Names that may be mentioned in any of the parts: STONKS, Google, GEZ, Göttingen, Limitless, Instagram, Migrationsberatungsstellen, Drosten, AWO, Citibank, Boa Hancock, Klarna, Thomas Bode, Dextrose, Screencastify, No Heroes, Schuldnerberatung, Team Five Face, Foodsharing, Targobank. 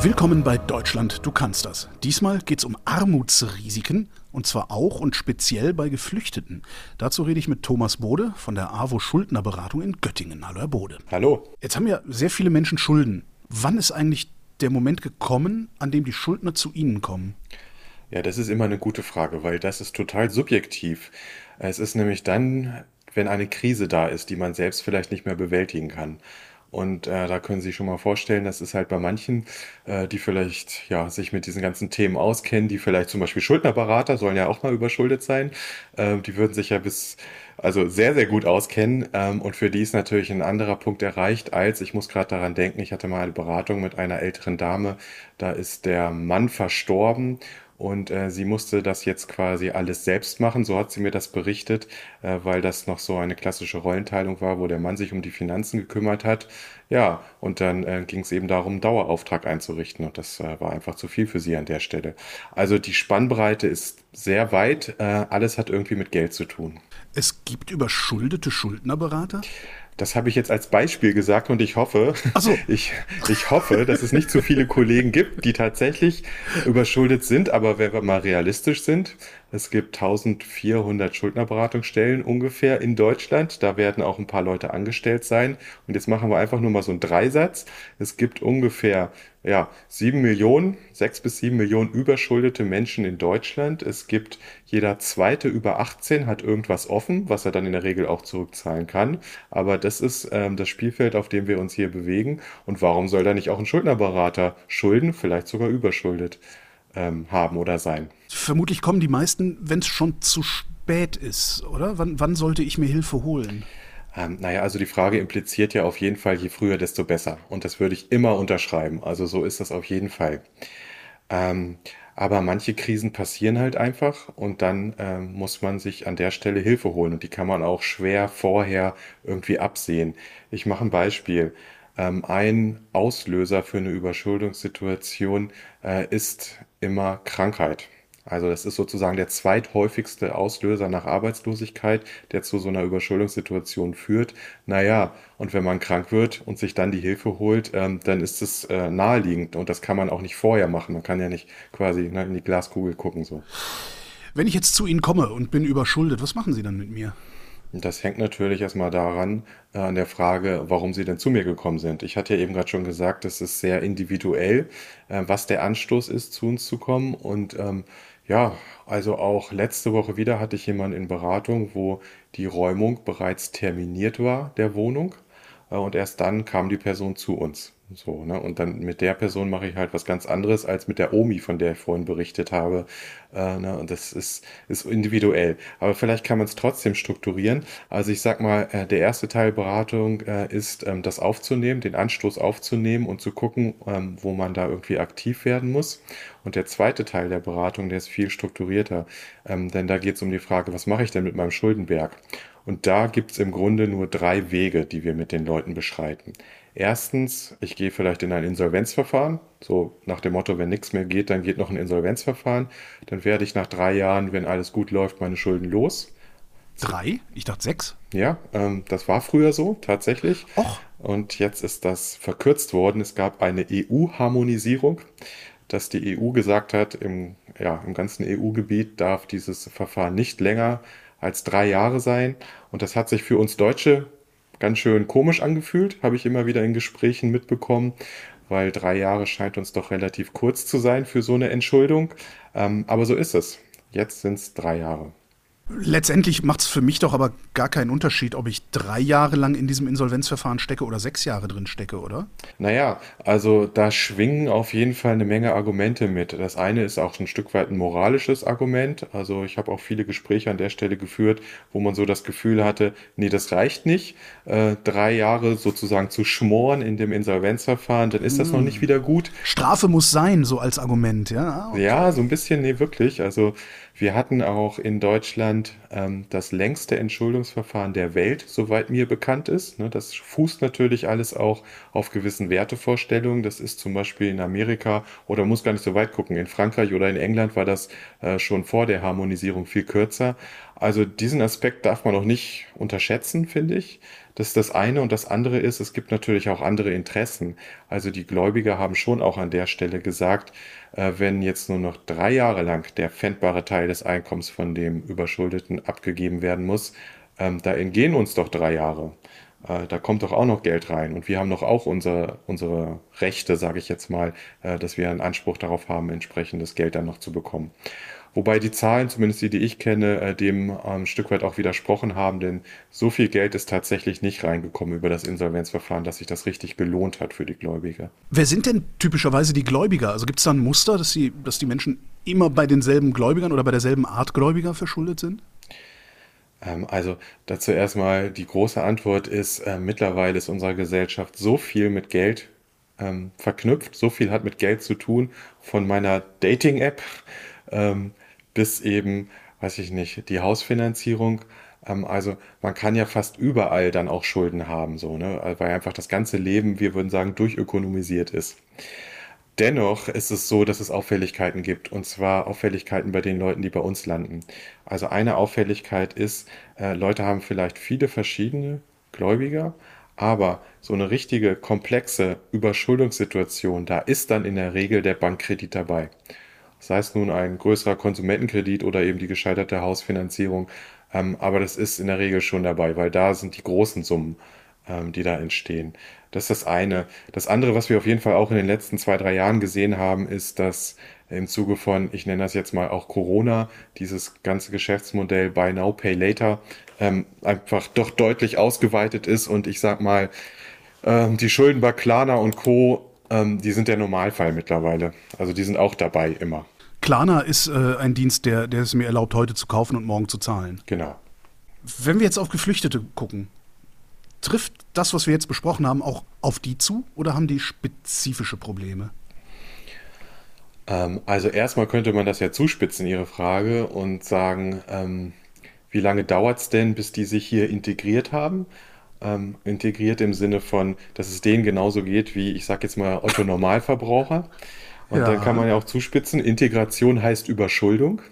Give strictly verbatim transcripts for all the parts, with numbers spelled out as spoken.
Willkommen bei Deutschland, du kannst das. Diesmal geht's um Armutsrisiken und zwar auch und speziell bei Geflüchteten. Dazu rede ich mit Thomas Bode von der A W O Schuldnerberatung in Göttingen. Hallo Herr Bode. Hallo. Jetzt haben ja sehr viele Menschen Schulden. Wann ist eigentlich der Moment gekommen, an dem die Schuldner zu Ihnen kommen? Ja, das ist immer eine gute Frage, weil das ist total subjektiv. Es ist nämlich dann, wenn eine Krise da ist, die man selbst vielleicht nicht mehr bewältigen kann. Und äh, da können Sie sich schon mal vorstellen, das ist halt bei manchen, äh, die vielleicht ja sich mit diesen ganzen Themen auskennen, die vielleicht zum Beispiel Schuldnerberater, sollen ja auch mal überschuldet sein, äh, die würden sich ja bis also sehr, sehr gut auskennen. Ähm, und für die ist natürlich ein anderer Punkt erreicht als, ich muss gerade daran denken, ich hatte mal eine Beratung mit einer älteren Dame, da ist der Mann verstorben. Und äh, sie musste das jetzt quasi alles selbst machen, so hat sie mir das berichtet, äh, weil das noch so eine klassische Rollenteilung war, wo der Mann sich um die Finanzen gekümmert hat. Ja, und dann äh, ging es eben darum, einen Dauerauftrag einzurichten und das äh, war einfach zu viel für sie an der Stelle. Also die Spannbreite ist sehr weit, äh, alles hat irgendwie mit Geld zu tun. Es gibt überschuldete Schuldnerberater? Das habe ich jetzt als Beispiel gesagt und ich hoffe, Ach so. ich, ich hoffe, dass es nicht zu viele Kollegen gibt, die tatsächlich überschuldet sind. Aber wenn wir mal realistisch sind, es gibt eintausendvierhundert Schuldnerberatungsstellen ungefähr in Deutschland. Da werden auch ein paar Leute angestellt sein. Und jetzt machen wir einfach nur mal so einen Dreisatz. Es gibt ungefähr ja, sieben Millionen, sechs bis sieben Millionen überschuldete Menschen in Deutschland. Es gibt jeder zweite über achtzehn hat irgendwas offen, was er dann in der Regel auch zurückzahlen kann. Aber das ist ähm, das Spielfeld, auf dem wir uns hier bewegen. Und warum soll da nicht auch ein Schuldnerberater Schulden, vielleicht sogar überschuldet, ähm, haben oder sein? Vermutlich kommen die meisten, wenn es schon zu spät ist, oder? Wann, wann sollte ich mir Hilfe holen? Ähm, naja, also die Frage impliziert ja auf jeden Fall, je früher, desto besser. Und das würde ich immer unterschreiben. Also so ist das auf jeden Fall. Ähm, aber manche Krisen passieren halt einfach und dann ähm, muss man sich an der Stelle Hilfe holen. Und die kann man auch schwer vorher irgendwie absehen. Ich mache ein Beispiel. Ähm, ein Auslöser für eine Überschuldungssituation äh, ist immer Krankheit. Also das ist sozusagen der zweithäufigste Auslöser nach Arbeitslosigkeit, der zu so einer Überschuldungssituation führt. Naja, und wenn man krank wird und sich dann die Hilfe holt, ähm, dann ist es äh, naheliegend. Und das kann man auch nicht vorher machen. Man kann ja nicht quasi ne, in die Glaskugel gucken. So. Wenn ich jetzt zu Ihnen komme und bin überschuldet, was machen Sie dann mit mir? Das hängt natürlich erstmal daran, äh, an der Frage, warum Sie denn zu mir gekommen sind. Ich hatte ja eben gerade schon gesagt, das ist sehr individuell, äh, was der Anstoß ist, zu uns zu kommen. Und ähm, ja, also auch letzte Woche wieder hatte ich jemanden in Beratung, wo die Räumung bereits terminiert war, der Wohnung. Äh, und erst dann kam die Person zu uns. So, ne? Und dann mit der Person mache ich halt was ganz anderes als mit der Omi, von der ich vorhin berichtet habe. Äh, ne? Und das ist, ist individuell. Aber vielleicht kann man es trotzdem strukturieren. Also ich sag mal, äh, der erste Teil Beratung äh, ist, ähm, das aufzunehmen, den Anstoß aufzunehmen und zu gucken, ähm, wo man da irgendwie aktiv werden muss. Und der zweite Teil der Beratung, der ist viel strukturierter. Ähm, denn da geht es um die Frage, was mache ich denn mit meinem Schuldenberg? Und da gibt es im Grunde nur drei Wege, die wir mit den Leuten beschreiten. Erstens, ich gehe vielleicht in ein Insolvenzverfahren, so nach dem Motto, wenn nichts mehr geht, dann geht noch ein Insolvenzverfahren. Dann werde ich nach drei Jahren, wenn alles gut läuft, meine Schulden los. Drei? Ich dachte sechs. Ja, ähm, das war früher so, tatsächlich. Och. Und jetzt ist das verkürzt worden. Es gab eine E U-Harmonisierung, dass die E U gesagt hat, im, ja, im ganzen E U-Gebiet darf dieses Verfahren nicht länger als drei Jahre sein. Und das hat sich für uns Deutsche ganz schön komisch angefühlt, habe ich immer wieder in Gesprächen mitbekommen, weil drei Jahre scheint uns doch relativ kurz zu sein für so eine Entschuldung. Ähm, aber so ist es. Jetzt sind es drei Jahre. Letztendlich macht es für mich doch aber gar keinen Unterschied, ob ich drei Jahre lang in diesem Insolvenzverfahren stecke oder sechs Jahre drin stecke, oder? Naja, also da schwingen auf jeden Fall eine Menge Argumente mit. Das eine ist auch ein Stück weit ein moralisches Argument. Also ich habe auch viele Gespräche an der Stelle geführt, wo man so das Gefühl hatte, nee, das reicht nicht, äh, drei Jahre sozusagen zu schmoren in dem Insolvenzverfahren, dann ist das hm. noch nicht wieder gut. Strafe muss sein, so als Argument, ja? Okay. Ja, so ein bisschen, nee, wirklich. Also wir hatten auch in Deutschland ähm, das längste Entschuldungsverfahren der Welt, soweit mir bekannt ist. Ne, das fußt natürlich alles auch auf gewissen Wertevorstellungen. Das ist zum Beispiel in Amerika, oder muss gar nicht so weit gucken, in Frankreich oder in England war das äh, schon vor der Harmonisierung viel kürzer. Also diesen Aspekt darf man auch nicht unterschätzen, finde ich. Das ist das eine. Und das andere ist, es gibt natürlich auch andere Interessen. Also die Gläubiger haben schon auch an der Stelle gesagt, äh, wenn jetzt nur noch drei Jahre lang der pfändbare Teil des Einkommens von dem Überschuldeten abgegeben werden muss, ähm, da entgehen uns doch drei Jahre. Äh, da kommt doch auch noch Geld rein. Und wir haben doch auch unsere, unsere Rechte, sage ich jetzt mal, äh, dass wir einen Anspruch darauf haben, entsprechendes Geld dann noch zu bekommen. Wobei die Zahlen, zumindest die, die ich kenne, dem ein Stück weit auch widersprochen haben, denn so viel Geld ist tatsächlich nicht reingekommen über das Insolvenzverfahren, dass sich das richtig gelohnt hat für die Gläubiger. Wer sind denn typischerweise die Gläubiger? Also gibt es da ein Muster, dass die, dass die Menschen immer bei denselben Gläubigern oder bei derselben Art Gläubiger verschuldet sind? Also dazu erstmal die große Antwort ist, äh, mittlerweile ist unsere Gesellschaft so viel mit Geld ähm, verknüpft, so viel hat mit Geld zu tun, von meiner Dating-App ähm, bis eben, weiß ich nicht, die Hausfinanzierung. Also man kann ja fast überall dann auch Schulden haben, so, ne? Weil einfach das ganze Leben, wir würden sagen, durchökonomisiert ist. Dennoch ist es so, dass es Auffälligkeiten gibt, und zwar Auffälligkeiten bei den Leuten, die bei uns landen. Also eine Auffälligkeit ist, Leute haben vielleicht viele verschiedene Gläubiger, aber so eine richtige, komplexe Überschuldungssituation, da ist dann in der Regel der Bankkredit dabei. Sei es nun ein größerer Konsumentenkredit oder eben die gescheiterte Hausfinanzierung. Ähm, aber das ist in der Regel schon dabei, weil da sind die großen Summen, ähm, die da entstehen. Das ist das eine. Das andere, was wir auf jeden Fall auch in den letzten zwei, drei Jahren gesehen haben, ist, dass im Zuge von, ich nenne das jetzt mal auch Corona, dieses ganze Geschäftsmodell Buy Now, Pay Later, ähm, einfach doch deutlich ausgeweitet ist. Und ich sag mal, ähm, die Schulden bei Klarna und Co., die sind der Normalfall mittlerweile. Also die sind auch dabei immer. Klarna ist äh, ein Dienst, der, der es mir erlaubt, heute zu kaufen und morgen zu zahlen. Genau. Wenn wir jetzt auf Geflüchtete gucken, trifft das, was wir jetzt besprochen haben, auch auf die zu oder haben die spezifische Probleme? Ähm, also erstmal könnte man das ja zuspitzen, Ihre Frage, und sagen, ähm, wie lange dauert es denn, bis die sich hier integriert haben? Ähm, integriert im Sinne von, dass es denen genauso geht wie, ich sag jetzt mal, Otto Normalverbraucher. Und ja, dann kann man ja auch zuspitzen, Integration heißt Überschuldung.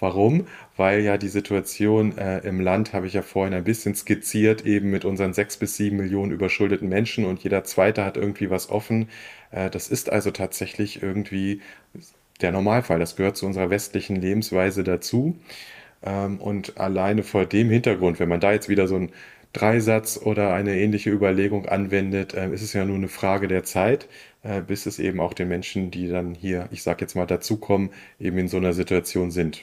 Warum? Weil ja die Situation äh, im Land, habe ich ja vorhin ein bisschen skizziert, eben mit unseren sechs bis sieben Millionen überschuldeten Menschen, und jeder Zweite hat irgendwie was offen. Äh, das ist also tatsächlich irgendwie der Normalfall. Das gehört zu unserer westlichen Lebensweise dazu. Ähm, und alleine vor dem Hintergrund, wenn man da jetzt wieder so ein Dreisatz oder eine ähnliche Überlegung anwendet, äh, ist es ja nur eine Frage der Zeit, äh, bis es eben auch den Menschen, die dann hier, ich sag jetzt mal, dazukommen, eben in so einer Situation sind.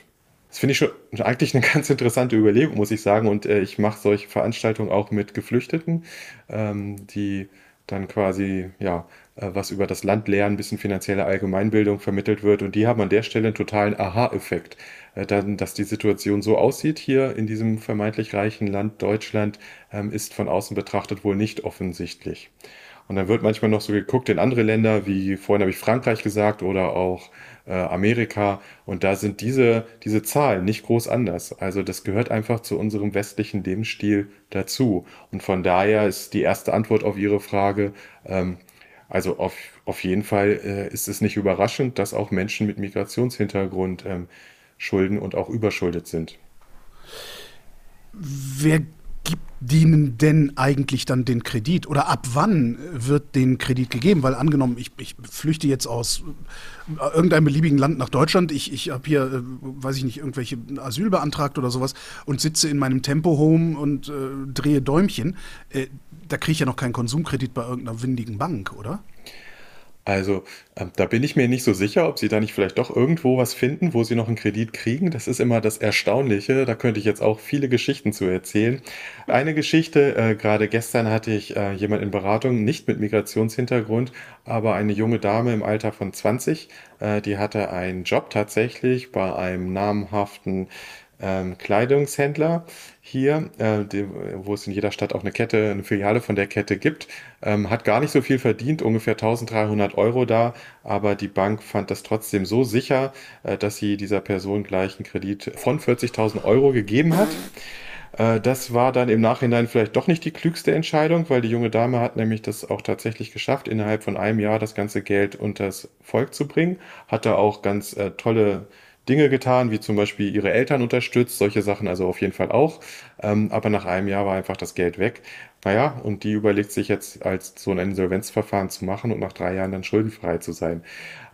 Das finde ich schon eigentlich eine ganz interessante Überlegung, muss ich sagen. Und äh, ich mache solche Veranstaltungen auch mit Geflüchteten, ähm, die dann quasi, ja, äh, was über das Land lernen, ein bisschen finanzielle Allgemeinbildung vermittelt wird. Und die haben an der Stelle einen totalen Aha-Effekt, äh, dann, dass die Situation so aussieht hier in diesem vermeintlich reichen Land Deutschland, ähm, ist von außen betrachtet wohl nicht offensichtlich. Und dann wird manchmal noch so geguckt in andere Länder, wie vorhin habe ich Frankreich gesagt oder auch äh, Amerika. Und da sind diese, diese Zahlen nicht groß anders. Also das gehört einfach zu unserem westlichen Lebensstil dazu. Und von daher ist die erste Antwort auf Ihre Frage, ähm, also auf, auf jeden Fall äh, ist es nicht überraschend, dass auch Menschen mit Migrationshintergrund ähm, schulden und auch überschuldet sind. Wer gibt denen denn eigentlich dann den Kredit? Oder ab wann wird den Kredit gegeben? Weil angenommen, ich, ich flüchte jetzt aus irgendeinem beliebigen Land nach Deutschland, ich, ich habe hier, äh, weiß ich nicht, irgendwelche Asyl beantragt oder sowas und sitze in meinem Tempo-Home und äh, drehe Däumchen. Äh, da kriege ich ja noch keinen Konsumkredit bei irgendeiner windigen Bank, oder? Also äh, da bin ich mir nicht so sicher, ob Sie da nicht vielleicht doch irgendwo was finden, wo Sie noch einen Kredit kriegen. Das ist immer das Erstaunliche. Da könnte ich jetzt auch viele Geschichten zu erzählen. Eine Geschichte, äh, gerade gestern hatte ich äh, jemand in Beratung, nicht mit Migrationshintergrund, aber eine junge Dame im Alter von zwanzig. Äh, die hatte einen Job tatsächlich bei einem namhaften ähm, Kleidungshändler hier, äh, die, wo es in jeder Stadt auch eine Kette, eine Filiale von der Kette gibt, ähm, hat gar nicht so viel verdient, ungefähr dreizehnhundert Euro da, aber die Bank fand das trotzdem so sicher, äh, dass sie dieser Person gleich einen Kredit von vierzigtausend Euro gegeben hat. Äh, das war dann im Nachhinein vielleicht doch nicht die klügste Entscheidung, weil die junge Dame hat nämlich das auch tatsächlich geschafft, innerhalb von einem Jahr das ganze Geld unters Volk zu bringen, hat da auch ganz äh, tolle Dinge getan, wie zum Beispiel ihre Eltern unterstützt, solche Sachen also auf jeden Fall auch. Ähm, aber nach einem Jahr war einfach das Geld weg. Naja, und die überlegt sich jetzt, als so ein Insolvenzverfahren zu machen und nach drei Jahren dann schuldenfrei zu sein.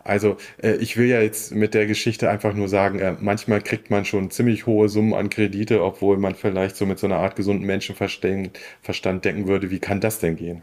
Also äh, ich will ja jetzt mit der Geschichte einfach nur sagen, äh, manchmal kriegt man schon ziemlich hohe Summen an Kredite, obwohl man vielleicht so mit so einer Art gesunden Menschenverstand denken würde, wie kann das denn gehen?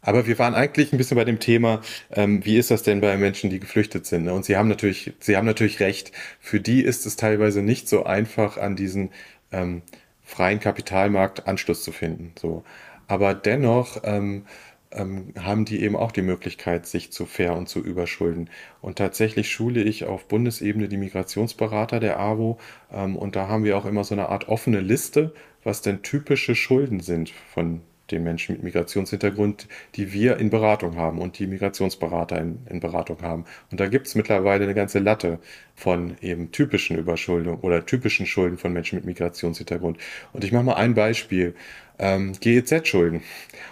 Aber wir waren eigentlich ein bisschen bei dem Thema, ähm, wie ist das denn bei Menschen, die geflüchtet sind? Ne? Und Sie haben natürlich, Sie haben natürlich recht. Für die ist es teilweise nicht so einfach, an diesen ähm, freien Kapitalmarkt Anschluss zu finden. So, aber dennoch ähm, ähm, haben die eben auch die Möglichkeit, sich zu ver- und zu überschulden. Und tatsächlich schule ich auf Bundesebene die Migrationsberater der A W O, ähm, und da haben wir auch immer so eine Art offene Liste, was denn typische Schulden sind von den Menschen mit Migrationshintergrund, die wir in Beratung haben und die Migrationsberater in, in Beratung haben. Und da gibt es mittlerweile eine ganze Latte von eben typischen Überschuldungen oder typischen Schulden von Menschen mit Migrationshintergrund. Und ich mache mal ein Beispiel, ähm, G E Z-Schulden.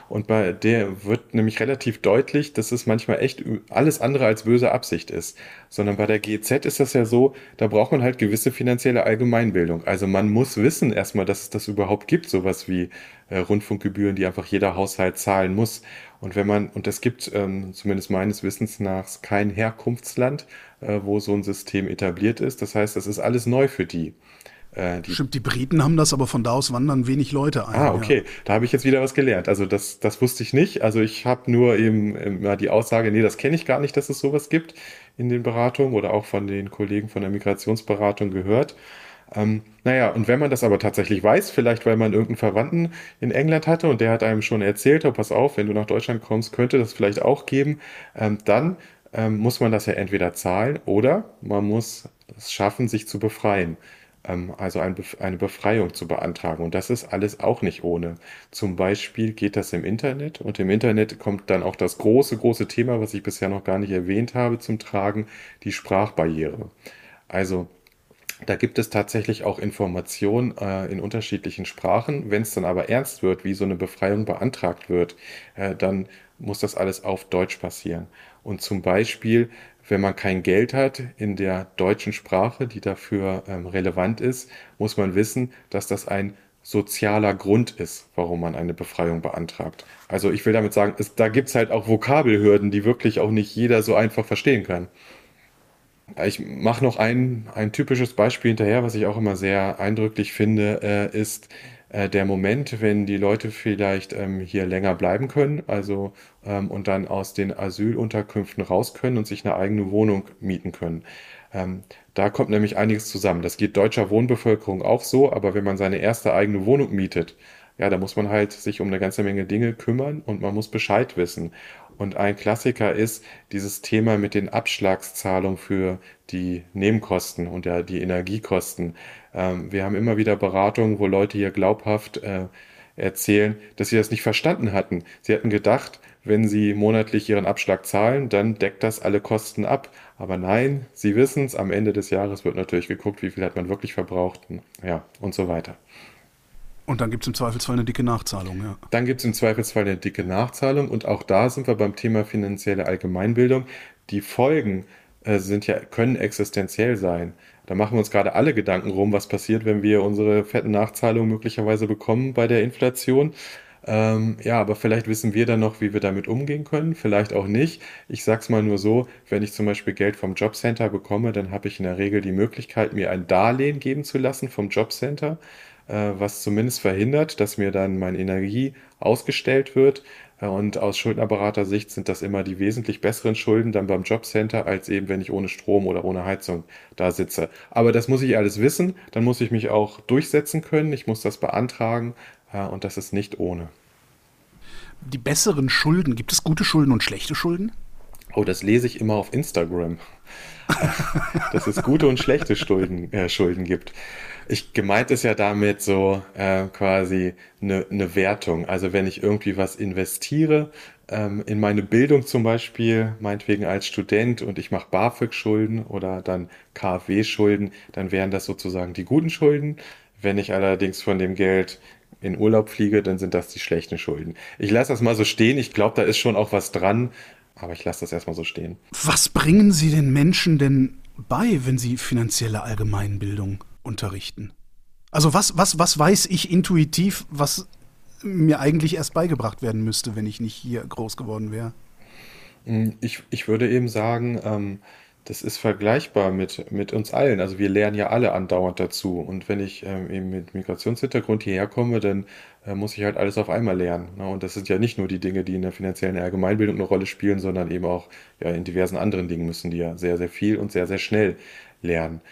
Und bei der wird nämlich relativ deutlich, dass es manchmal echt alles andere als böse Absicht ist. Sondern bei der G E Z ist das ja so, da braucht man halt gewisse finanzielle Allgemeinbildung. Also man muss wissen erstmal, dass es das überhaupt gibt, sowas wie äh, Rundfunkgebühren, die einfach jeder Haushalt zahlen muss. Und wenn man, und es gibt ähm, zumindest meines Wissens nach kein Herkunftsland, äh, wo so ein System etabliert ist. Das heißt, das ist alles neu für die. Äh, die Stimmt, die Briten haben das, aber von da aus wandern wenig Leute ein. Ah, okay, ja. Da habe ich jetzt wieder was gelernt. Also das, das wusste ich nicht. Also ich habe nur eben äh, die Aussage, nee, das kenne ich gar nicht, dass es sowas gibt in den Beratungen oder auch von den Kollegen von der Migrationsberatung gehört. Ähm, naja, und wenn man das aber tatsächlich weiß, vielleicht weil man irgendeinen Verwandten in England hatte und der hat einem schon erzählt, oh, pass auf, wenn du nach Deutschland kommst, könnte das vielleicht auch geben, ähm, dann ähm, muss man das ja entweder zahlen oder man muss es schaffen, sich zu befreien, ähm, also ein Bef- eine Befreiung zu beantragen. Und das ist alles auch nicht ohne. Zum Beispiel geht das im Internet und im Internet kommt dann auch das große, große Thema, was ich bisher noch gar nicht erwähnt habe, zum Tragen, die Sprachbarriere. Also da gibt es tatsächlich auch Informationen äh, in unterschiedlichen Sprachen. Wenn es dann aber ernst wird, wie so eine Befreiung beantragt wird, äh, dann muss das alles auf Deutsch passieren. Und zum Beispiel, wenn man kein Geld hat in der deutschen Sprache, die dafür ähm, relevant ist, muss man wissen, dass das ein sozialer Grund ist, warum man eine Befreiung beantragt. Also ich will damit sagen, es, da gibt es halt auch Vokabelhürden, die wirklich auch nicht jeder so einfach verstehen kann. Ich mache noch ein, ein typisches Beispiel hinterher, was ich auch immer sehr eindrücklich finde, äh, ist äh, der Moment, wenn die Leute vielleicht ähm, hier länger bleiben können, also ähm, und dann aus den Asylunterkünften raus können und sich eine eigene Wohnung mieten können. Ähm, da kommt nämlich einiges zusammen. Das geht deutscher Wohnbevölkerung auch so, aber wenn man seine erste eigene Wohnung mietet, ja, da muss man halt sich um eine ganze Menge Dinge kümmern und man muss Bescheid wissen. Und ein Klassiker ist dieses Thema mit den Abschlagszahlungen für die Nebenkosten und ja, die Energiekosten. Ähm, wir haben immer wieder Beratungen, wo Leute hier glaubhaft äh, erzählen, dass sie das nicht verstanden hatten. Sie hatten gedacht, wenn sie monatlich ihren Abschlag zahlen, dann deckt das alle Kosten ab. Aber nein, sie wissen es, am Ende des Jahres wird natürlich geguckt, wie viel hat man wirklich verbraucht, ja, und so weiter. Und dann gibt es im Zweifelsfall eine dicke Nachzahlung, ja. Dann gibt es im Zweifelsfall eine dicke Nachzahlung und auch da sind wir beim Thema finanzielle Allgemeinbildung. Die Folgen äh, sind ja, können existenziell sein. Da machen wir uns gerade alle Gedanken rum, was passiert, wenn wir unsere fetten Nachzahlungen möglicherweise bekommen bei der Inflation. Ähm, ja, aber vielleicht wissen wir dann noch, wie wir damit umgehen können, vielleicht auch nicht. Ich sag's mal nur so, wenn ich zum Beispiel Geld vom Jobcenter bekomme, dann habe ich in der Regel die Möglichkeit, mir ein Darlehen geben zu lassen vom Jobcenter, was zumindest verhindert, dass mir dann meine Energie ausgestellt wird. Und aus Schuldnerberatersicht sind das immer die wesentlich besseren Schulden dann beim Jobcenter, als eben, wenn ich ohne Strom oder ohne Heizung da sitze. Aber das muss ich alles wissen, dann muss ich mich auch durchsetzen können, ich muss das beantragen und das ist nicht ohne. Die besseren Schulden, gibt es gute Schulden und schlechte Schulden? Oh, das lese ich immer auf Instagram, dass es gute und schlechte Schulden, äh, Schulden gibt. Ich gemeint ist ja damit so äh, quasi eine ne Wertung. Also wenn ich irgendwie was investiere, ähm, in meine Bildung zum Beispiel, meinetwegen als Student, und ich mache BAföG-Schulden oder dann K f W-Schulden, dann wären das sozusagen die guten Schulden. Wenn ich allerdings von dem Geld in Urlaub fliege, dann sind das die schlechten Schulden. Ich lasse das mal so stehen. Ich glaube, da ist schon auch was dran, aber ich lasse das erstmal so stehen. Was bringen Sie den Menschen denn bei, wenn Sie finanzielle Allgemeinbildung unterrichten? Also was, was, was weiß ich intuitiv, was mir eigentlich erst beigebracht werden müsste, wenn ich nicht hier groß geworden wäre? Ich, ich würde eben sagen, ähm, das ist vergleichbar mit, mit uns allen. Also wir lernen ja alle andauernd dazu. Und wenn ich ähm, eben mit Migrationshintergrund hierher komme, dann äh, muss ich halt alles auf einmal lernen. Ne? Und das sind ja nicht nur die Dinge, die in der finanziellen Allgemeinbildung eine Rolle spielen, sondern eben auch ja, in diversen anderen Dingen müssen die ja sehr, sehr viel und sehr, sehr schnell lernen.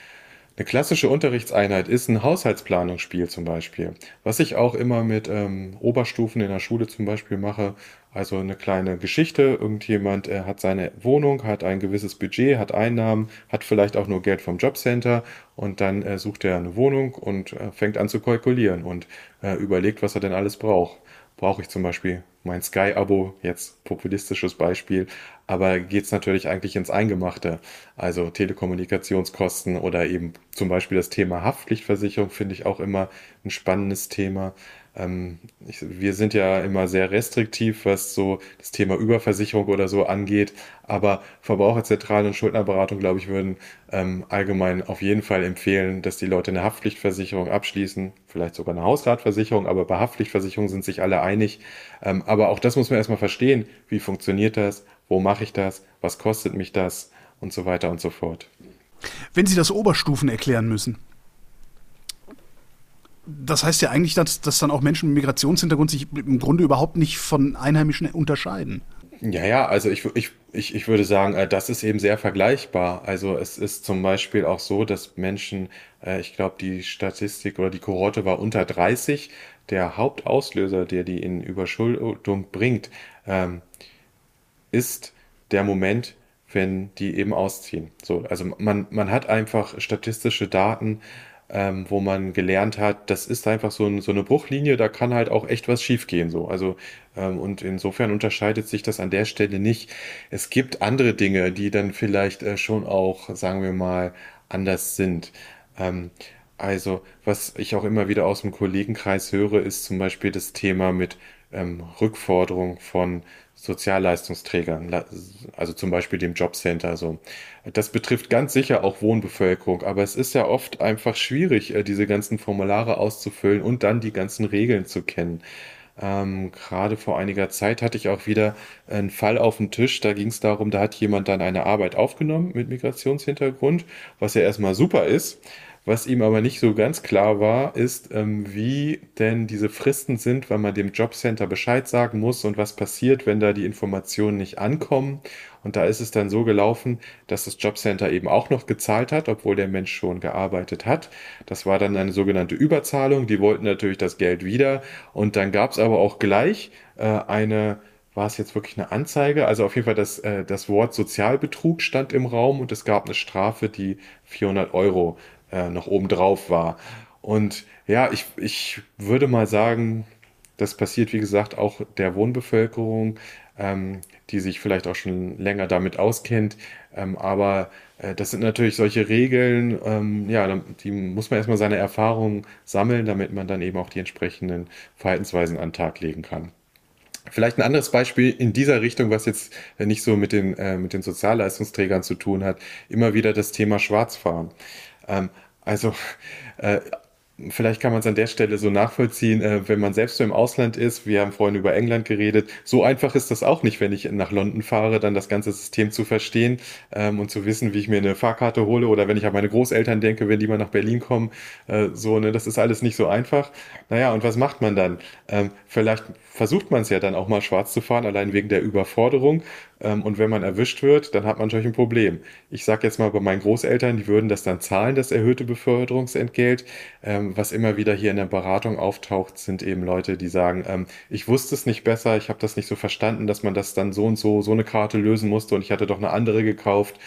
Eine klassische Unterrichtseinheit ist ein Haushaltsplanungsspiel zum Beispiel, was ich auch immer mit ähm, Oberstufen in der Schule zum Beispiel mache. Also eine kleine Geschichte, irgendjemand äh, hat seine Wohnung, hat ein gewisses Budget, hat Einnahmen, hat vielleicht auch nur Geld vom Jobcenter und dann äh, sucht er eine Wohnung und äh, fängt an zu kalkulieren und äh, überlegt, was er denn alles braucht. Brauche ich zum Beispiel mein Sky-Abo, jetzt populistisches Beispiel, aber geht es natürlich eigentlich ins Eingemachte, also Telekommunikationskosten oder eben zum Beispiel das Thema Haftpflichtversicherung finde ich auch immer ein spannendes Thema. Ähm, ich, wir sind ja immer sehr restriktiv, was so das Thema Überversicherung oder so angeht, aber Verbraucherzentralen und Schuldnerberatung, glaube ich, würden ähm, allgemein auf jeden Fall empfehlen, dass die Leute eine Haftpflichtversicherung abschließen, vielleicht sogar eine Hausratversicherung, aber bei Haftpflichtversicherung sind sich alle einig. Ähm, aber auch das muss man erstmal verstehen, wie funktioniert das, wo mache ich das, was kostet mich das und so weiter und so fort. Wenn Sie das Oberstufen erklären müssen, das heißt ja eigentlich, dass, dass dann auch Menschen mit Migrationshintergrund sich im Grunde überhaupt nicht von Einheimischen unterscheiden. Ja, ja, also ich, ich, ich, ich würde sagen, das ist eben sehr vergleichbar. Also es ist zum Beispiel auch so, dass Menschen, ich glaube, die Statistik oder die Kohorte war unter dreißig, der Hauptauslöser, der die in Überschuldung bringt, ist der Moment, wenn die eben ausziehen. So, also man, man hat einfach statistische Daten, Ähm, wo man gelernt hat, das ist einfach so, ein, so eine Bruchlinie, da kann halt auch echt was schief gehen. So. Also, ähm, und insofern unterscheidet sich das an der Stelle nicht. Es gibt andere Dinge, die dann vielleicht äh, schon auch, sagen wir mal, anders sind. Ähm, also was ich auch immer wieder aus dem Kollegenkreis höre, ist zum Beispiel das Thema mit ähm, Rückforderung von Sozialleistungsträgern, also zum Beispiel dem Jobcenter. So. Das betrifft ganz sicher auch Wohnbevölkerung, aber es ist ja oft einfach schwierig, diese ganzen Formulare auszufüllen und dann die ganzen Regeln zu kennen. Ähm, gerade vor einiger Zeit hatte ich auch wieder einen Fall auf dem Tisch, da ging es darum, da hat jemand dann eine Arbeit aufgenommen mit Migrationshintergrund, was ja erstmal super ist. Was ihm aber nicht so ganz klar war, ist, ähm, wie denn diese Fristen sind, weil man dem Jobcenter Bescheid sagen muss und was passiert, wenn da die Informationen nicht ankommen. Und da ist es dann so gelaufen, dass das Jobcenter eben auch noch gezahlt hat, obwohl der Mensch schon gearbeitet hat. Das war dann eine sogenannte Überzahlung. Die wollten natürlich das Geld wieder. Und dann gab es aber auch gleich äh, eine... War es jetzt wirklich eine Anzeige? Also auf jeden Fall, das, äh, das Wort Sozialbetrug stand im Raum und es gab eine Strafe, die vierhundert Euro äh, noch obendrauf war. Und ja, ich, ich würde mal sagen, das passiert, wie gesagt, auch der Wohnbevölkerung, ähm, die sich vielleicht auch schon länger damit auskennt. Ähm, aber äh, das sind natürlich solche Regeln, ähm, ja, die muss man erstmal seine Erfahrungen sammeln, damit man dann eben auch die entsprechenden Verhaltensweisen an den Tag legen kann. Vielleicht ein anderes Beispiel in dieser Richtung, was jetzt nicht so mit den, äh, mit den Sozialleistungsträgern zu tun hat, immer wieder das Thema Schwarzfahren. Ähm, also äh, vielleicht kann man es an der Stelle so nachvollziehen, äh, wenn man selbst so im Ausland ist, wir haben vorhin über England geredet, so einfach ist das auch nicht, wenn ich nach London fahre, dann das ganze System zu verstehen ähm, und zu wissen, wie ich mir eine Fahrkarte hole oder wenn ich an meine Großeltern denke, wenn die mal nach Berlin kommen, äh, so, ne, das ist alles nicht so einfach. Naja, und was macht man dann? Ähm, vielleicht versucht man es ja dann auch mal schwarz zu fahren, allein wegen der Überforderung. Und wenn man erwischt wird, dann hat man natürlich ein Problem. Ich sage jetzt mal bei meinen Großeltern, die würden das dann zahlen, das erhöhte Beförderungsentgelt. Was immer wieder hier in der Beratung auftaucht, sind eben Leute, die sagen, ich wusste es nicht besser, ich habe das nicht so verstanden, dass man das dann so und so, so eine Karte lösen musste und ich hatte doch eine andere gekauft.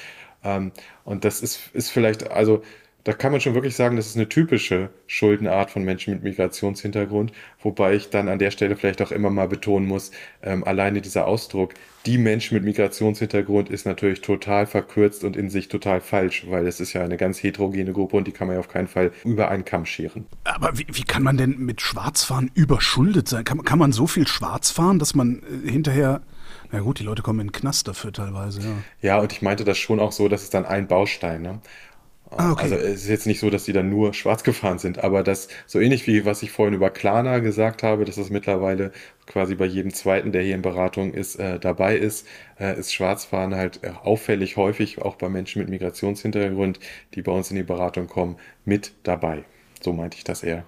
Und das ist, ist vielleicht, also da kann man schon wirklich sagen, das ist eine typische Schuldenart von Menschen mit Migrationshintergrund, wobei ich dann an der Stelle vielleicht auch immer mal betonen muss, ähm, alleine dieser Ausdruck, die Menschen mit Migrationshintergrund ist natürlich total verkürzt und in sich total falsch, weil das ist ja eine ganz heterogene Gruppe und die kann man ja auf keinen Fall über einen Kamm scheren. Aber wie, wie kann man denn mit Schwarzfahren überschuldet sein? Kann, kann man so viel schwarz fahren, dass man äh, hinterher... Ja gut, die Leute kommen in den Knast dafür teilweise, ja. Ja, und ich meinte das schon auch so, dass es dann ein Baustein, ne? Ah, okay. Also es ist jetzt nicht so, dass die dann nur schwarz gefahren sind, aber das so ähnlich wie was ich vorhin über Klarna gesagt habe, dass das mittlerweile quasi bei jedem Zweiten, der hier in Beratung ist, äh, dabei ist, äh, ist Schwarzfahren halt auffällig häufig, auch bei Menschen mit Migrationshintergrund, die bei uns in die Beratung kommen, mit dabei. So meinte ich das eher.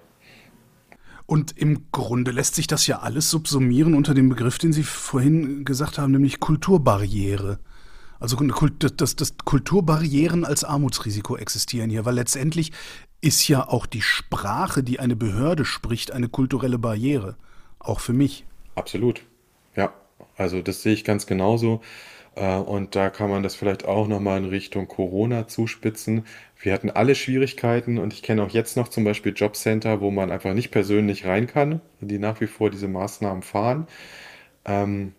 Und im Grunde lässt sich das ja alles subsumieren unter dem Begriff, den Sie vorhin gesagt haben, nämlich Kulturbarriere. Also dass, dass Kulturbarrieren als Armutsrisiko existieren hier, weil letztendlich ist ja auch die Sprache, die eine Behörde spricht, eine kulturelle Barriere, auch für mich. Absolut, ja. Also das sehe ich ganz genauso. Und da kann man das vielleicht auch nochmal in Richtung Corona zuspitzen. Wir hatten alle Schwierigkeiten und ich kenne auch jetzt noch zum Beispiel Jobcenter, wo man einfach nicht persönlich rein kann, die nach wie vor diese Maßnahmen fahren. Ähm,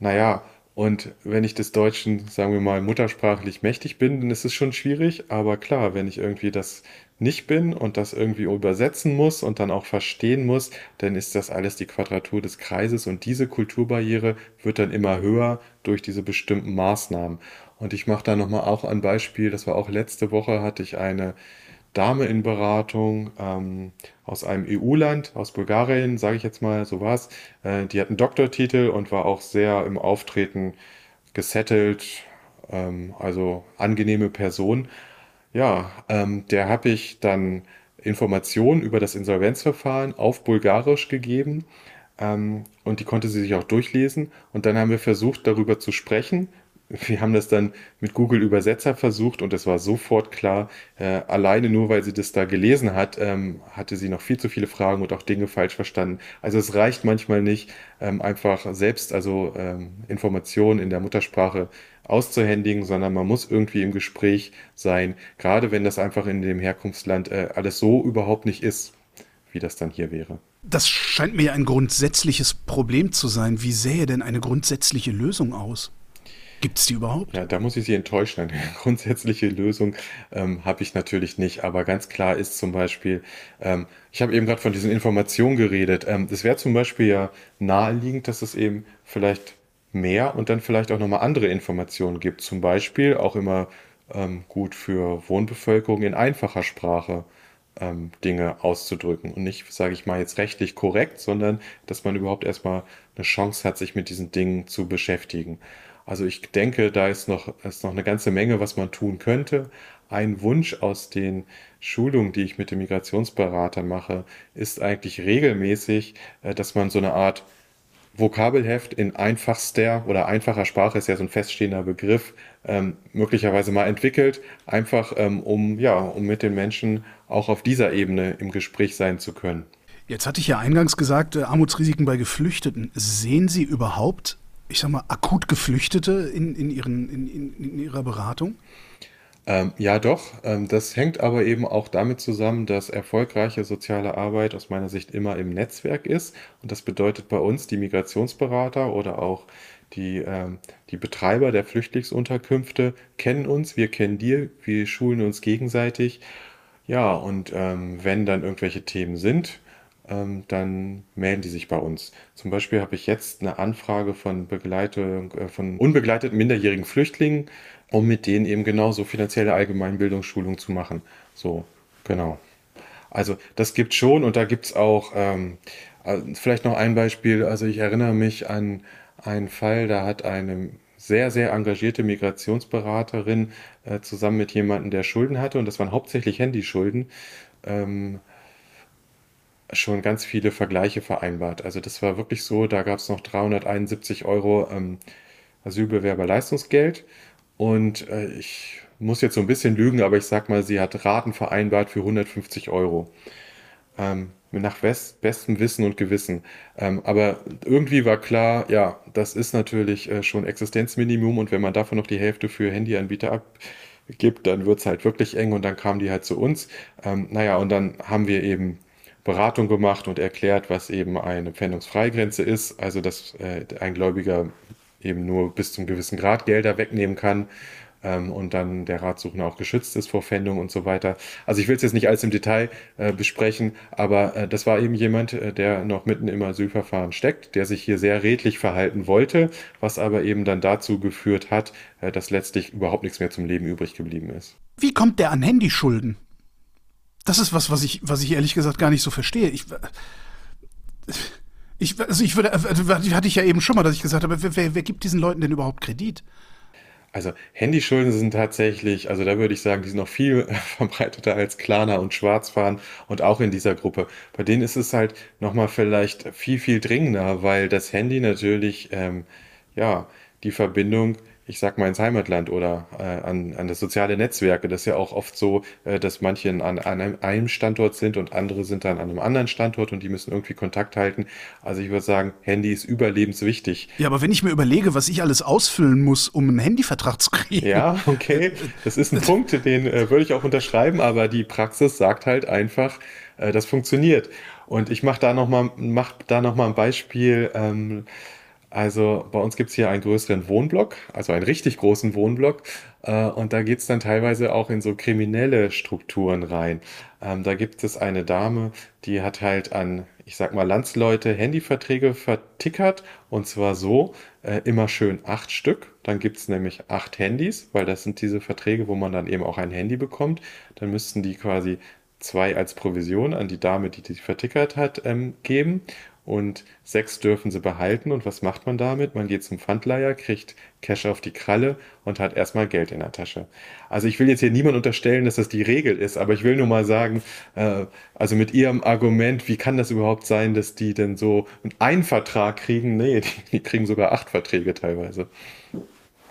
naja, und wenn ich des Deutschen, sagen wir mal, muttersprachlich mächtig bin, dann ist es schon schwierig. Aber klar, wenn ich irgendwie das nicht bin und das irgendwie übersetzen muss und dann auch verstehen muss, dann ist das alles die Quadratur des Kreises und diese Kulturbarriere wird dann immer höher durch diese bestimmten Maßnahmen. Und ich mache da nochmal auch ein Beispiel, das war auch letzte Woche, hatte ich eine Dame in Beratung ähm, aus einem E U-Land, aus Bulgarien, sage ich jetzt mal, so war es. Äh, die hat einen Doktortitel und war auch sehr im Auftreten gesettelt, ähm, also angenehme Person. Ja, ähm, der habe ich dann Informationen über das Insolvenzverfahren auf Bulgarisch gegeben ähm, und die konnte sie sich auch durchlesen. Und dann haben wir versucht, darüber zu sprechen. Wir haben das dann mit Google Übersetzer versucht und es war sofort klar, äh, alleine nur, weil sie das da gelesen hat, ähm, hatte sie noch viel zu viele Fragen und auch Dinge falsch verstanden. Also es reicht manchmal nicht, ähm, einfach selbst also ähm, Informationen in der Muttersprache auszuhändigen, sondern man muss irgendwie im Gespräch sein, gerade wenn das einfach in dem Herkunftsland äh, alles so überhaupt nicht ist, wie das dann hier wäre. Das scheint mir ja ein grundsätzliches Problem zu sein. Wie sähe denn eine grundsätzliche Lösung aus? Gibt es die überhaupt? Ja, da muss ich Sie enttäuschen. Eine grundsätzliche Lösung ähm, habe ich natürlich nicht. Aber ganz klar ist zum Beispiel, ähm, ich habe eben gerade von diesen Informationen geredet. Ähm, das wäre zum Beispiel ja naheliegend, dass es eben vielleicht mehr und dann vielleicht auch nochmal andere Informationen gibt. Zum Beispiel auch immer ähm, gut für Wohnbevölkerung in einfacher Sprache ähm, Dinge auszudrücken. Und nicht, sage ich mal, jetzt rechtlich korrekt, sondern dass man überhaupt erstmal eine Chance hat, sich mit diesen Dingen zu beschäftigen. Also ich denke, da ist noch, ist noch eine ganze Menge, was man tun könnte. Ein Wunsch aus den Schulungen, die ich mit den Migrationsberatern mache, ist eigentlich regelmäßig, dass man so eine Art Vokabelheft in einfachster oder einfacher Sprache, ist ja so ein feststehender Begriff, ähm, möglicherweise mal entwickelt, einfach ähm, um, ja, um mit den Menschen auch auf dieser Ebene im Gespräch sein zu können. Jetzt hatte ich ja eingangs gesagt, äh, Armutsrisiken bei Geflüchteten. Sehen Sie überhaupt, ich sag mal, akut Geflüchtete in, in, ihren, in, in, in ihrer Beratung? Ähm, ja, doch. Ähm, das hängt aber eben auch damit zusammen, dass erfolgreiche soziale Arbeit aus meiner Sicht immer im Netzwerk ist. Und das bedeutet bei uns die Migrationsberater oder auch die, ähm, die Betreiber der Flüchtlingsunterkünfte kennen uns, wir kennen die, wir schulen uns gegenseitig. Ja, und ähm, wenn dann irgendwelche Themen sind, dann melden die sich bei uns. Zum Beispiel habe ich jetzt eine Anfrage von Begleitung von unbegleiteten minderjährigen Flüchtlingen, um mit denen eben genauso finanzielle Allgemeinbildungsschulung zu machen. So, genau. Also das gibt es schon und da gibt es auch, ähm, vielleicht noch ein Beispiel, also ich erinnere mich an einen Fall, da hat eine sehr, sehr engagierte Migrationsberaterin äh, zusammen mit jemandem, der Schulden hatte, und das waren hauptsächlich Handyschulden, ähm, schon ganz viele Vergleiche vereinbart. Also das war wirklich so, da gab es noch dreihunderteinundsiebzig Euro ähm, Asylbewerberleistungsgeld und äh, ich muss jetzt so ein bisschen lügen, aber ich sag mal, sie hat Raten vereinbart für hundertfünfzig Euro. Ähm, nach West, bestem Wissen und Gewissen. Ähm, aber irgendwie war klar, ja, das ist natürlich äh, schon Existenzminimum und wenn man davon noch die Hälfte für Handyanbieter ab gibt, dann wird's halt wirklich eng und dann kamen die halt zu uns. Ähm, naja, und dann haben wir eben Beratung gemacht und erklärt, was eben eine Pfändungsfreigrenze ist, also dass äh, ein Gläubiger eben nur bis zum gewissen Grad Gelder wegnehmen kann ähm, und dann der Ratsuchende auch geschützt ist vor Pfändung und so weiter. Also ich will es jetzt nicht alles im Detail äh, besprechen, aber äh, das war eben jemand, äh, der noch mitten im Asylverfahren steckt, der sich hier sehr redlich verhalten wollte, was aber eben dann dazu geführt hat, äh, dass letztlich überhaupt nichts mehr zum Leben übrig geblieben ist. Wie kommt der an Handyschulden? Das ist was, was ich, was ich ehrlich gesagt gar nicht so verstehe. Ich... Ich, also ich würde, hatte ich ja eben schon mal, dass ich gesagt habe, wer, wer gibt diesen Leuten denn überhaupt Kredit? Also Handyschulden sind tatsächlich, also da würde ich sagen, die sind noch viel verbreiteter als Klarna und Schwarzfahren und auch in dieser Gruppe. Bei denen ist es halt nochmal vielleicht viel, viel dringender, weil das Handy natürlich, ähm, ja, die Verbindung, ich sag mal ins Heimatland oder äh, an, an das soziale Netzwerke. Das ist ja auch oft so, äh, dass manche an, an einem, einem Standort sind und andere sind dann an einem anderen Standort und die müssen irgendwie Kontakt halten. Also ich würde sagen, Handy ist überlebenswichtig. Ja, aber wenn ich mir überlege, was ich alles ausfüllen muss, um einen Handyvertrag zu kriegen. Ja, okay, das ist ein Punkt, den äh, würde ich auch unterschreiben, aber die Praxis sagt halt einfach, äh, das funktioniert. Und ich mache da nochmal mach da noch mal ein Beispiel. ähm, Also bei uns gibt es hier einen größeren Wohnblock, also einen richtig großen Wohnblock, äh, und da geht es dann teilweise auch in so kriminelle Strukturen rein. Ähm, da gibt es eine Dame, die hat halt an, ich sag mal, Landsleute Handyverträge vertickert, und zwar so, äh, immer schön acht Stück. Dann gibt es nämlich acht Handys, weil das sind diese Verträge, wo man dann eben auch ein Handy bekommt. Dann müssten die quasi zwei als Provision an die Dame, die die vertickert hat, ähm, geben. Und sechs dürfen sie behalten. Und was macht man damit? Man geht zum Pfandleiher, kriegt Cash auf die Kralle und hat erstmal Geld in der Tasche. Also ich will jetzt hier niemand unterstellen, dass das die Regel ist, aber ich will nur mal sagen, äh, also mit ihrem Argument, wie kann das überhaupt sein, dass die denn so einen Vertrag kriegen? Nee, die, die kriegen sogar acht Verträge teilweise.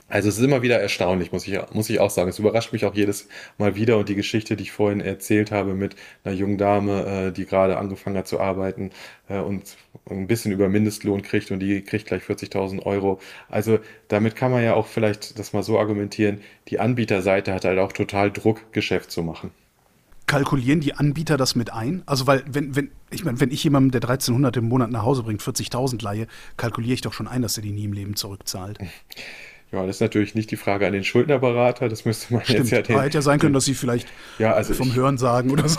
Also es ist immer wieder erstaunlich, muss ich, muss ich auch sagen. Es überrascht mich auch jedes Mal wieder. Und die Geschichte, die ich vorhin erzählt habe mit einer jungen Dame, äh, die gerade angefangen hat zu arbeiten äh, und ein bisschen über Mindestlohn kriegt und die kriegt gleich vierzigtausend Euro. Also damit kann man ja auch vielleicht das mal so argumentieren, die Anbieterseite hat halt auch total Druck, Geschäft zu machen. Kalkulieren die Anbieter das mit ein? Also weil, wenn, wenn ich meine, wenn ich jemandem, der dreizehnhundert im Monat nach Hause bringt, vierzigtausend leihe, kalkuliere ich doch schon ein, dass er die nie im Leben zurückzahlt. Ja, das ist natürlich nicht die Frage an den Schuldnerberater, das müsste man Stimmt. jetzt ja... Stimmt, hätte ja sein können, dass Sie vielleicht ja, also vom ich, Hören sagen oder so.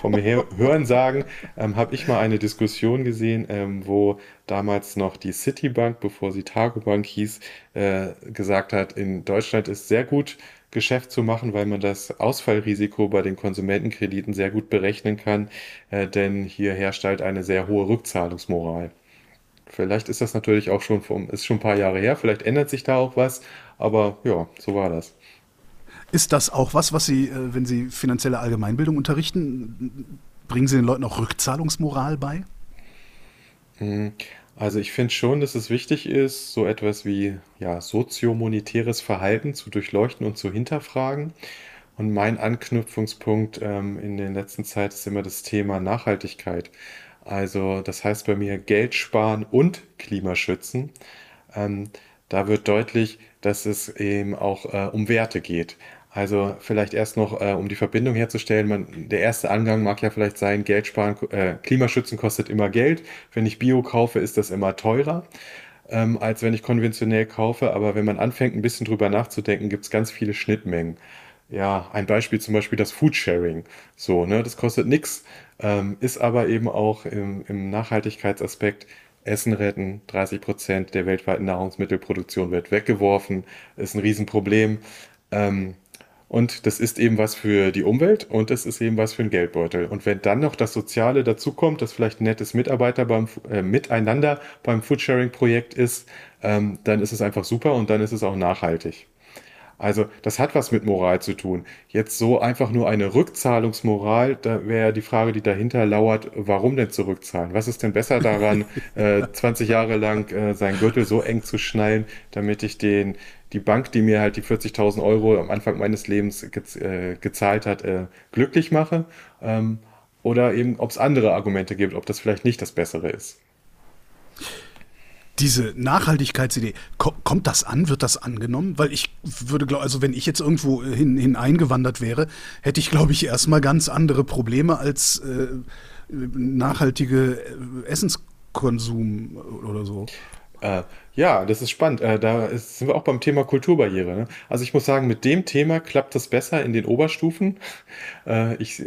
Vom Hören sagen ähm, habe ich mal eine Diskussion gesehen, ähm, wo damals noch die Citibank, bevor sie Targobank hieß, äh, gesagt hat, in Deutschland ist sehr gut Geschäft zu machen, weil man das Ausfallrisiko bei den Konsumentenkrediten sehr gut berechnen kann, äh, denn hier herrscht halt eine sehr hohe Rückzahlungsmoral. Vielleicht ist das natürlich auch schon, vom, ist schon ein paar Jahre her, vielleicht ändert sich da auch was, aber ja, so war das. Ist das auch was, was Sie, wenn Sie finanzielle Allgemeinbildung unterrichten, bringen Sie den Leuten auch Rückzahlungsmoral bei? Also ich finde schon, dass es wichtig ist, so etwas wie ja, soziomonetäres Verhalten zu durchleuchten und zu hinterfragen. Und mein Anknüpfungspunkt ähm, in der letzten Zeit ist immer das Thema Nachhaltigkeit. Also das heißt bei mir Geld sparen und Klima schützen. Ähm, da wird deutlich, dass es eben auch äh, um Werte geht. Also vielleicht erst noch, äh, um die Verbindung herzustellen, man, der erste Angang mag ja vielleicht sein, Geld sparen, äh, Klimaschützen kostet immer Geld. Wenn ich Bio kaufe, ist das immer teurer, ähm, als wenn ich konventionell kaufe. Aber wenn man anfängt, ein bisschen drüber nachzudenken, gibt es ganz viele Schnittmengen. Ja, ein Beispiel zum Beispiel das Foodsharing. So, ne, das kostet nichts, ähm, ist aber eben auch im, im Nachhaltigkeitsaspekt Essen retten. dreißig Prozent der weltweiten Nahrungsmittelproduktion wird weggeworfen, ist ein Riesenproblem. Ähm, und das ist eben was für die Umwelt und das ist eben was für den Geldbeutel. Und wenn dann noch das Soziale dazukommt, dass vielleicht ein nettes Mitarbeiter beim, äh, Miteinander beim Foodsharing-Projekt ist, ähm, dann ist es einfach super und dann ist es auch nachhaltig. Also das hat was mit Moral zu tun. Jetzt so einfach nur eine Rückzahlungsmoral, da wäre ja die Frage, die dahinter lauert, warum denn zurückzahlen? Was ist denn besser daran, äh, zwanzig Jahre lang äh, seinen Gürtel so eng zu schnallen, damit ich den die Bank, die mir halt die vierzigtausend Euro am Anfang meines Lebens gez, äh, gezahlt hat, äh, glücklich mache? Ähm, oder eben, ob es andere Argumente gibt, ob das vielleicht nicht das Bessere ist. Diese Nachhaltigkeitsidee, kommt das an? Wird das angenommen? Weil ich würde glaube, also wenn ich jetzt irgendwo hin, hin eingewandert wäre, hätte ich glaube ich erstmal ganz andere Probleme als äh, nachhaltige Essenskonsum oder so. Äh, ja, das ist spannend. Äh, da ist, sind wir auch beim Thema Kulturbarriere. Ne? Also ich muss sagen, mit dem Thema klappt das besser in den Oberstufen. Äh, ich,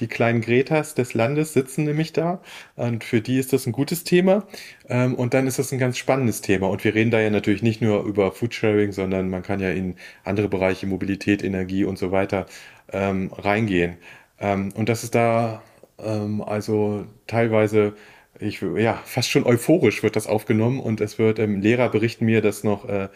die kleinen Gretas des Landes sitzen nämlich da und für die ist das ein gutes Thema. Ähm, und dann ist das ein ganz spannendes Thema. Und wir reden da ja natürlich nicht nur über Foodsharing, sondern man kann ja in andere Bereiche, Mobilität, Energie und so weiter ähm, reingehen. Ähm, und das ist da ähm, also teilweise... Ich, ja, fast schon euphorisch wird das aufgenommen und es wird, ähm, Lehrer berichten mir, dass noch äh,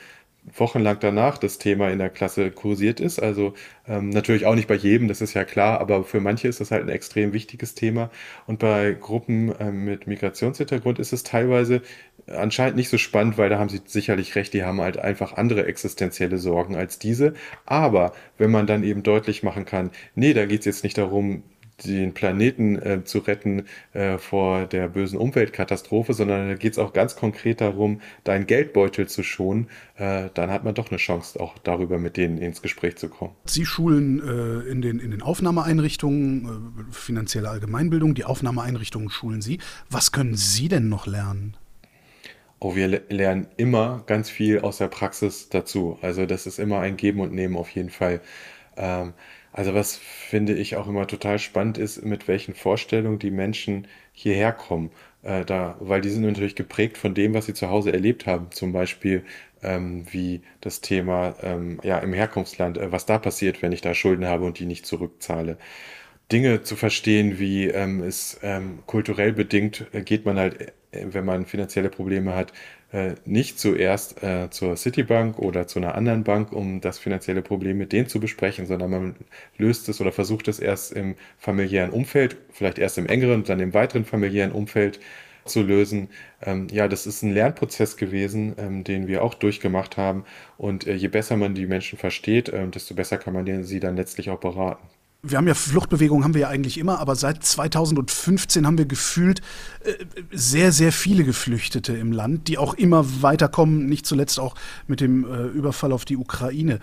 wochenlang danach das Thema in der Klasse kursiert ist. Also ähm, natürlich auch nicht bei jedem, das ist ja klar, aber für manche ist das halt ein extrem wichtiges Thema. Und bei Gruppen ähm, mit Migrationshintergrund ist es teilweise anscheinend nicht so spannend, weil da haben sie sicherlich recht, die haben halt einfach andere existenzielle Sorgen als diese. Aber wenn man dann eben deutlich machen kann, nee, da geht es jetzt nicht darum, den Planeten äh, zu retten äh, vor der bösen Umweltkatastrophe, sondern da geht es auch ganz konkret darum, deinen Geldbeutel zu schonen, äh, dann hat man doch eine Chance, auch darüber mit denen ins Gespräch zu kommen. Sie schulen äh, in den, in den Aufnahmeeinrichtungen, äh, finanzielle Allgemeinbildung, die Aufnahmeeinrichtungen schulen Sie. Was können Sie denn noch lernen? Oh, wir le- lernen immer ganz viel aus der Praxis dazu. Also das ist immer ein Geben und Nehmen auf jeden Fall. Ähm, Also was finde ich auch immer total spannend ist, mit welchen Vorstellungen die Menschen hierher kommen, äh, da, weil die sind natürlich geprägt von dem, was sie zu Hause erlebt haben, zum Beispiel ähm, wie das Thema ähm, ja im Herkunftsland, äh, was da passiert, wenn ich da Schulden habe und die nicht zurückzahle. Dinge zu verstehen, wie ähm, ist ähm, kulturell bedingt, äh, geht man halt, äh, wenn man finanzielle Probleme hat, nicht zuerst äh, zur Citibank oder zu einer anderen Bank, um das finanzielle Problem mit denen zu besprechen, sondern man löst es oder versucht es erst im familiären Umfeld, vielleicht erst im engeren, dann im weiteren familiären Umfeld zu lösen. Ähm, ja, das ist ein Lernprozess gewesen, ähm, den wir auch durchgemacht haben. Und äh, je besser man die Menschen versteht, äh, desto besser kann man sie dann letztlich auch beraten. Wir haben ja Fluchtbewegungen, haben wir ja eigentlich immer, aber seit zweitausendfünfzehn haben wir gefühlt äh, sehr, sehr viele Geflüchtete im Land, die auch immer weiterkommen, nicht zuletzt auch mit dem äh, Überfall auf die Ukraine.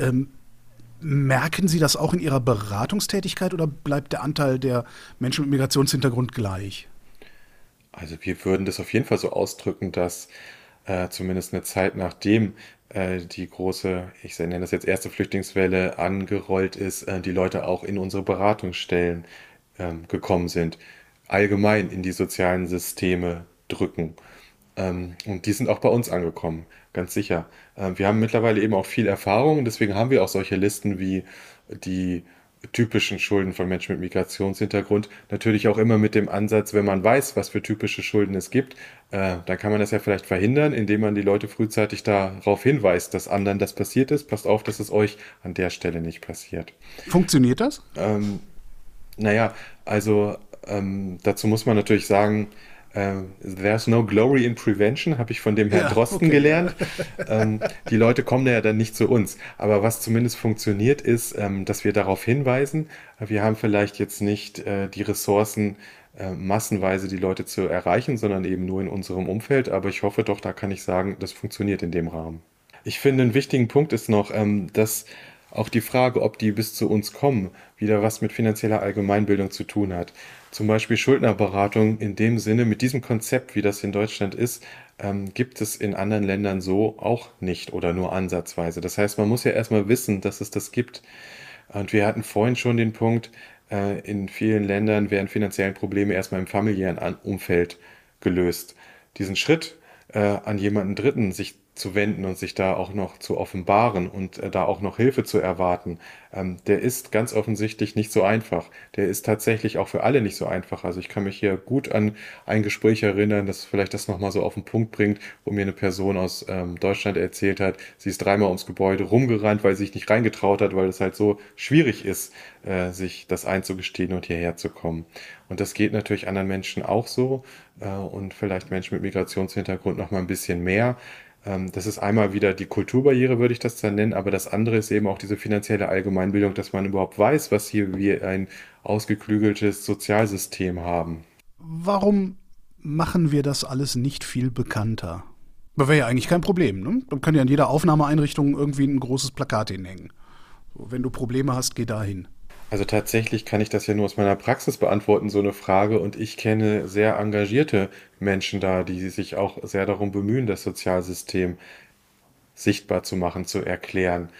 Ähm, merken Sie das auch in Ihrer Beratungstätigkeit oder bleibt der Anteil der Menschen mit Migrationshintergrund gleich? Also wir würden das auf jeden Fall so ausdrücken, dass äh, zumindest eine Zeit nachdem die große, ich nenne das jetzt erste Flüchtlingswelle, angerollt ist, die Leute auch in unsere Beratungsstellen ähm, gekommen sind, allgemein in die sozialen Systeme drücken. Ähm, und die sind auch bei uns angekommen, ganz sicher. Ähm, wir haben mittlerweile eben auch viel Erfahrung, deswegen haben wir auch solche Listen wie die typischen Schulden von Menschen mit Migrationshintergrund. Natürlich auch immer mit dem Ansatz, wenn man weiß, was für typische Schulden es gibt, äh, dann kann man das ja vielleicht verhindern, indem man die Leute frühzeitig darauf hinweist, dass anderen das passiert ist. Passt auf, dass es euch an der Stelle nicht passiert. Funktioniert das? Ähm, naja, also ähm, dazu muss man natürlich sagen, Uh, there's no glory in prevention, habe ich von dem Herrn ja, Drosten okay. gelernt. ähm, die Leute kommen ja dann nicht zu uns. Aber was zumindest funktioniert, ist, ähm, dass wir darauf hinweisen. Wir haben vielleicht jetzt nicht äh, die Ressourcen, äh, massenweise die Leute zu erreichen, sondern eben nur in unserem Umfeld. Aber ich hoffe doch, da kann ich sagen, das funktioniert in dem Rahmen. Ich finde, einen wichtigen Punkt ist noch, ähm, dass auch die Frage, ob die bis zu uns kommen, wieder was mit finanzieller Allgemeinbildung zu tun hat. Zum Beispiel Schuldnerberatung in dem Sinne, mit diesem Konzept, wie das in Deutschland ist, ähm, gibt es in anderen Ländern so auch nicht oder nur ansatzweise. Das heißt, man muss ja erstmal wissen, dass es das gibt. Und wir hatten vorhin schon den Punkt, äh, in vielen Ländern werden finanzielle Probleme erstmal im familiären Umfeld gelöst. Diesen Schritt äh, an jemanden Dritten sich zu wenden und sich da auch noch zu offenbaren und äh, da auch noch Hilfe zu erwarten, ähm, der ist ganz offensichtlich nicht so einfach. Der ist tatsächlich auch für alle nicht so einfach. Also ich kann mich hier gut an ein Gespräch erinnern, das vielleicht das nochmal so auf den Punkt bringt, wo mir eine Person aus ähm, Deutschland erzählt hat, sie ist dreimal ums Gebäude rumgerannt, weil sie sich nicht reingetraut hat, weil es halt so schwierig ist, äh, sich das einzugestehen und hierher zu kommen. Und das geht natürlich anderen Menschen auch so äh, und vielleicht Menschen mit Migrationshintergrund nochmal ein bisschen mehr. Das ist einmal wieder die Kulturbarriere, würde ich das dann nennen, aber das andere ist eben auch diese finanzielle Allgemeinbildung, dass man überhaupt weiß, was hier wir ein ausgeklügeltes Sozialsystem haben. Warum machen wir das alles nicht viel bekannter? Das wäre ja eigentlich kein Problem, ne? Dann kann ja an jeder Aufnahmeeinrichtung irgendwie ein großes Plakat hinhängen. Wenn du Probleme hast, geh dahin. Also tatsächlich kann ich das ja nur aus meiner Praxis beantworten, so eine Frage. Und ich kenne sehr engagierte Menschen da, die sich auch sehr darum bemühen, das Sozialsystem sichtbar zu machen, zu erklären.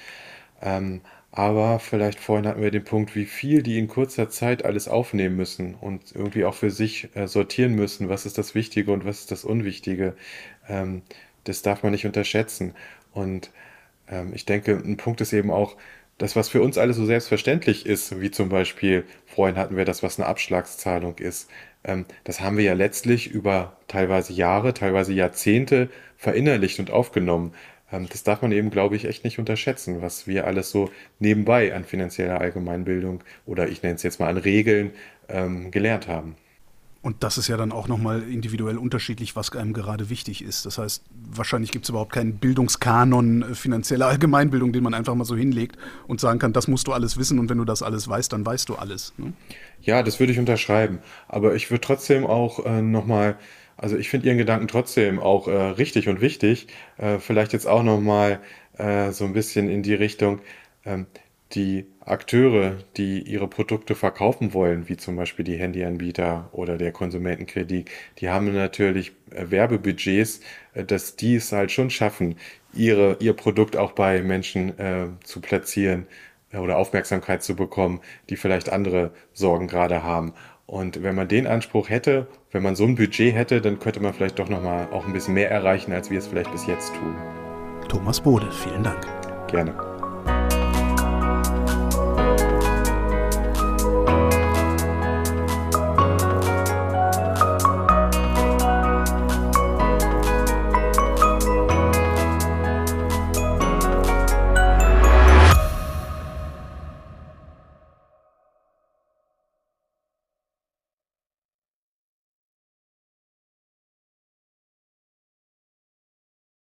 Ähm, aber vielleicht vorhin hatten wir den Punkt, wie viel die in kurzer Zeit alles aufnehmen müssen und irgendwie auch für sich äh, sortieren müssen, was ist das Wichtige und was ist das Unwichtige. Ähm, das darf man nicht unterschätzen. Und ähm, ich denke, ein Punkt ist eben auch, das, was für uns alles so selbstverständlich ist, wie zum Beispiel, vorhin hatten wir das, was eine Abschlagszahlung ist, ähm, das haben wir ja letztlich über teilweise Jahre, teilweise Jahrzehnte verinnerlicht und aufgenommen. Ähm, das darf man eben, glaube ich, echt nicht unterschätzen, was wir alles so nebenbei an finanzieller Allgemeinbildung oder ich nenne es jetzt mal an Regeln ähm, gelernt haben. Und das ist ja dann auch nochmal individuell unterschiedlich, was einem gerade wichtig ist. Das heißt, wahrscheinlich gibt es überhaupt keinen Bildungskanon finanzieller Allgemeinbildung, den man einfach mal so hinlegt und sagen kann, das musst du alles wissen und wenn du das alles weißt, dann weißt du alles. Ne? Ja, das würde ich unterschreiben. Aber ich würde trotzdem auch äh, nochmal, also ich finde Ihren Gedanken trotzdem auch äh, richtig und wichtig, äh, vielleicht jetzt auch nochmal äh, so ein bisschen in die Richtung, ähm, die Akteure, die ihre Produkte verkaufen wollen, wie zum Beispiel die Handyanbieter oder der Konsumentenkredit, die haben natürlich Werbebudgets, dass die es halt schon schaffen, ihre, ihr Produkt auch bei Menschen äh, zu platzieren oder Aufmerksamkeit zu bekommen, die vielleicht andere Sorgen gerade haben. Und wenn man den Anspruch hätte, wenn man so ein Budget hätte, dann könnte man vielleicht doch nochmal auch ein bisschen mehr erreichen, als wir es vielleicht bis jetzt tun. Thomas Bode, vielen Dank. Gerne.